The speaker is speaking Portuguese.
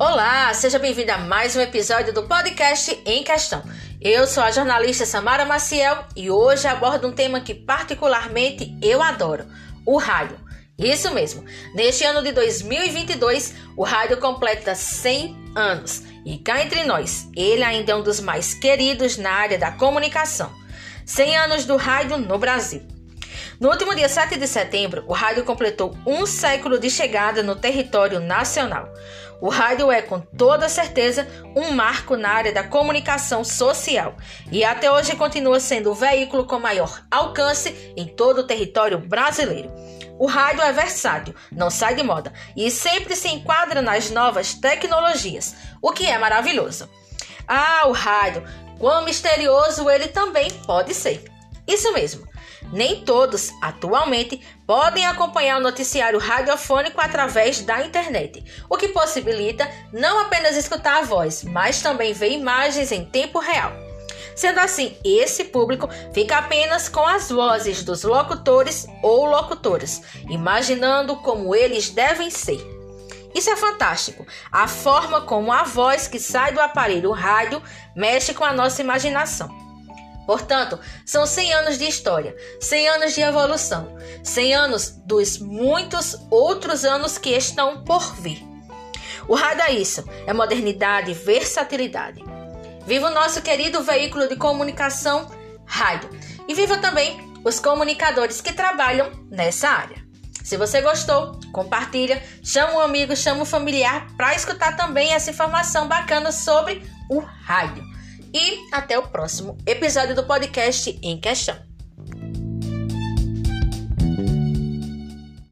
Olá, seja bem-vindo a mais um episódio do podcast Em Questão. Eu sou a jornalista Samara Maciel e hoje abordo um tema que particularmente eu adoro, o rádio. Isso mesmo, neste ano de 2022, o rádio completa 100 anos e cá entre nós, ele ainda é um dos mais queridos na área da comunicação. 100 anos do rádio no Brasil. No último dia 7 de setembro, o rádio completou um século de chegada no território nacional. O rádio é, com toda certeza, um marco na área da comunicação social e até hoje continua sendo o veículo com maior alcance em todo o território brasileiro. O rádio é versátil, não sai de moda e sempre se enquadra nas novas tecnologias, o que é maravilhoso. Ah, o rádio, quão misterioso ele também pode ser. Isso mesmo. Nem todos, atualmente, podem acompanhar o noticiário radiofônico através da internet, o que possibilita não apenas escutar a voz, mas também ver imagens em tempo real. Sendo assim, esse público fica apenas com as vozes dos locutores ou locutoras, imaginando como eles devem ser. Isso é fantástico. A forma como a voz que sai do aparelho rádio mexe com a nossa imaginação. Portanto, são 100 anos de história, 100 anos de evolução, 100 anos dos muitos outros anos que estão por vir. O rádio é isso, é modernidade e versatilidade. Viva o nosso querido veículo de comunicação, rádio. E viva também os comunicadores que trabalham nessa área. Se você gostou, compartilha, chama um amigo, chama um familiar para escutar também essa informação bacana sobre o rádio. E até o próximo episódio do podcast Em Questão.